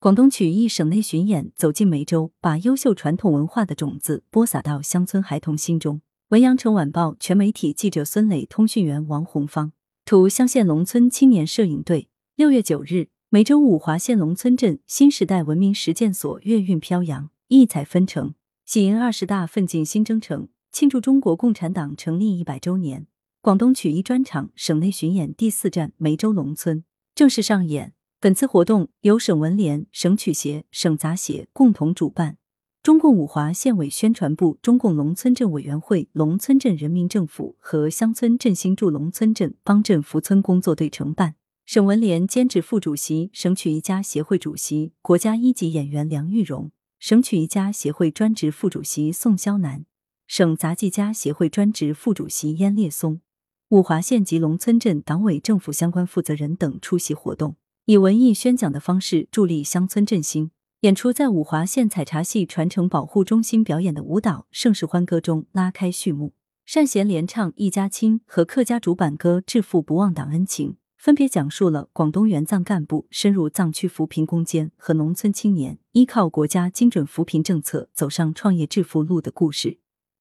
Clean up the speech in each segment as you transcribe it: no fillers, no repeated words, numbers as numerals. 广东曲艺省内巡演走进梅州，把优秀传统文化的种子播撒到乡村孩童心中。文阳城晚报全媒体记者孙磊，通讯员王红芳，图象县龙村青年摄影队。6月9日，梅州五华县龙村镇新时代文明实践所月韵飘扬，异彩纷呈，喜迎20大奋进新征程，庆祝中国共产党成立100周年。广东曲艺专场省内巡演第4站梅州龙村正式上演。本次活动由省文联、省曲协、省杂协共同主办，中共五华县委宣传部、中共龙村镇委员会、龙村镇人民政府和乡村振兴驻龙村镇帮镇扶村工作队承办，省文联兼职副主席、省曲艺家协会主席、国家1级演员梁玉荣，省曲艺家协会专职副主席宋肖南，省杂技家协会专职副主席燕烈松，五华县及龙村镇党委政府相关负责人等出席活动，以文艺宣讲的方式助力乡村振兴。演出在五华县采茶戏传承保护中心表演的舞蹈《盛世欢歌》中拉开序幕。单弦联唱《一家亲》和客家主板歌《致富不忘党恩情》分别讲述了广东援藏干部深入藏区扶贫攻坚和农村青年依靠国家精准扶贫政策走上创业致富路的故事，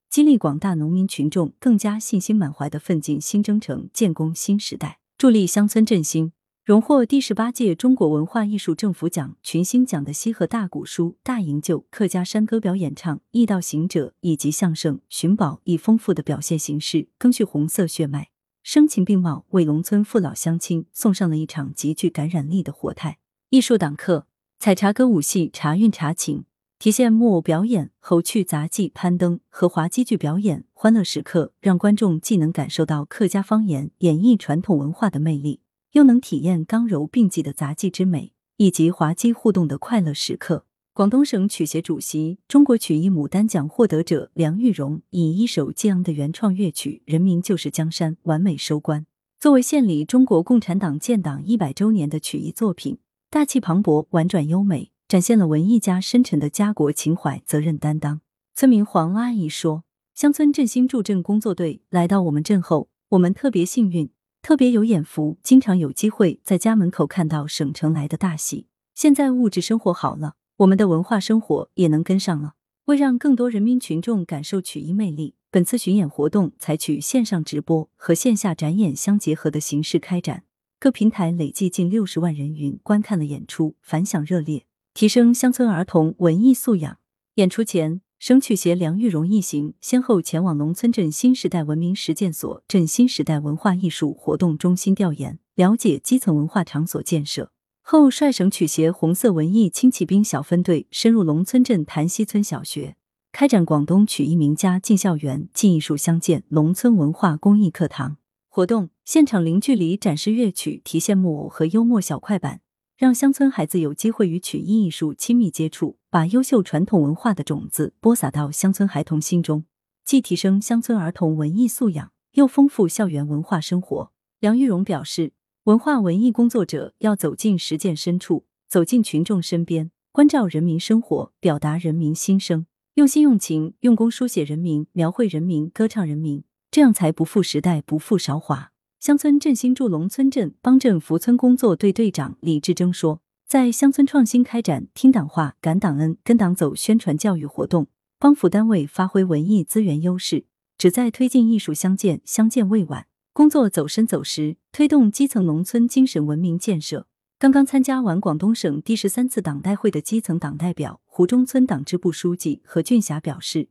激励广大农民群众更加信心满怀地奋进新征程，建功新时代，助力乡村振兴。荣获第18届中国文化艺术政府奖、群星奖的西河大鼓书、大营救、客家山歌表演唱、异道行者以及相声、寻宝以丰富的表现形式，赓续红色血脉，声情并茂，为农村父老乡亲送上了一场极具感染力的活态。艺术党课、采茶歌舞戏、茶韵茶情、提线木偶表演、猴趣杂技、攀登和滑稽剧表演，欢乐时刻让观众既能感受到客家方言演绎传统文化的魅力，又能体验刚柔并济的杂技之美，以及滑稽互动的快乐时刻。广东省曲协主席、中国曲艺牡丹奖获得者梁玉荣以一首激昂的原创乐曲《人民就是江山》完美收官。作为献礼中国共产党建党100周年的曲艺作品，大气磅礴，婉转优美，展现了文艺家深沉的家国情怀、责任担当。村民黄阿姨说，乡村振兴驻镇工作队来到我们镇后，我们特别幸运，特别有眼福，经常有机会在家门口看到省城来的大戏。现在物质生活好了，我们的文化生活也能跟上了。为让更多人民群众感受曲艺魅力，本次巡演活动采取线上直播和线下展演相结合的形式开展，各平台累计近60万人云观看了演出，反响热烈，提升乡村儿童文艺素养。演出前，省曲协梁玉荣一行先后前往龙村镇新时代文明实践所镇新时代文化艺术活动中心调研，了解基层文化场所建设后，率省曲协红色文艺轻骑兵小分队深入龙村镇潭溪村小学，开展广东曲艺名家进校园、进艺术相见龙村文化公益课堂活动。现场零距离展示乐曲、提线木偶和幽默小快板，让乡村孩子有机会与曲艺艺术亲密接触，把优秀传统文化的种子播撒到乡村孩童心中，既提升乡村儿童文艺素养，又丰富校园文化生活。梁玉荣表示，文化文艺工作者要走进实践深处，走进群众身边，关照人民生活，表达人民心声，用心用情用功书写人民，描绘人民，歌唱人民，这样才不负时代，不负韶华。乡村振兴驻龙村镇帮镇扶村工作队队长李志征说，在乡村创新开展听党话、感党恩、跟党走宣传教育活动，帮扶单位发挥文艺资源优势，旨在推进艺术相见、相见未晚工作走深走实，推动基层农村精神文明建设。刚刚参加完广东省第13次党代会的基层党代表、湖中村党支部书记何俊霞表示，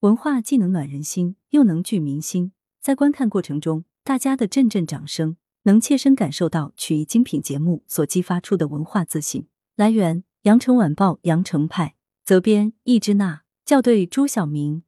文化既能暖人心，又能聚民心。在观看过程中，大家的阵阵掌声能切身感受到曲艺精品节目所激发出的文化自信。来源：羊城晚报羊城派，责编：易之娜，校对：朱晓明。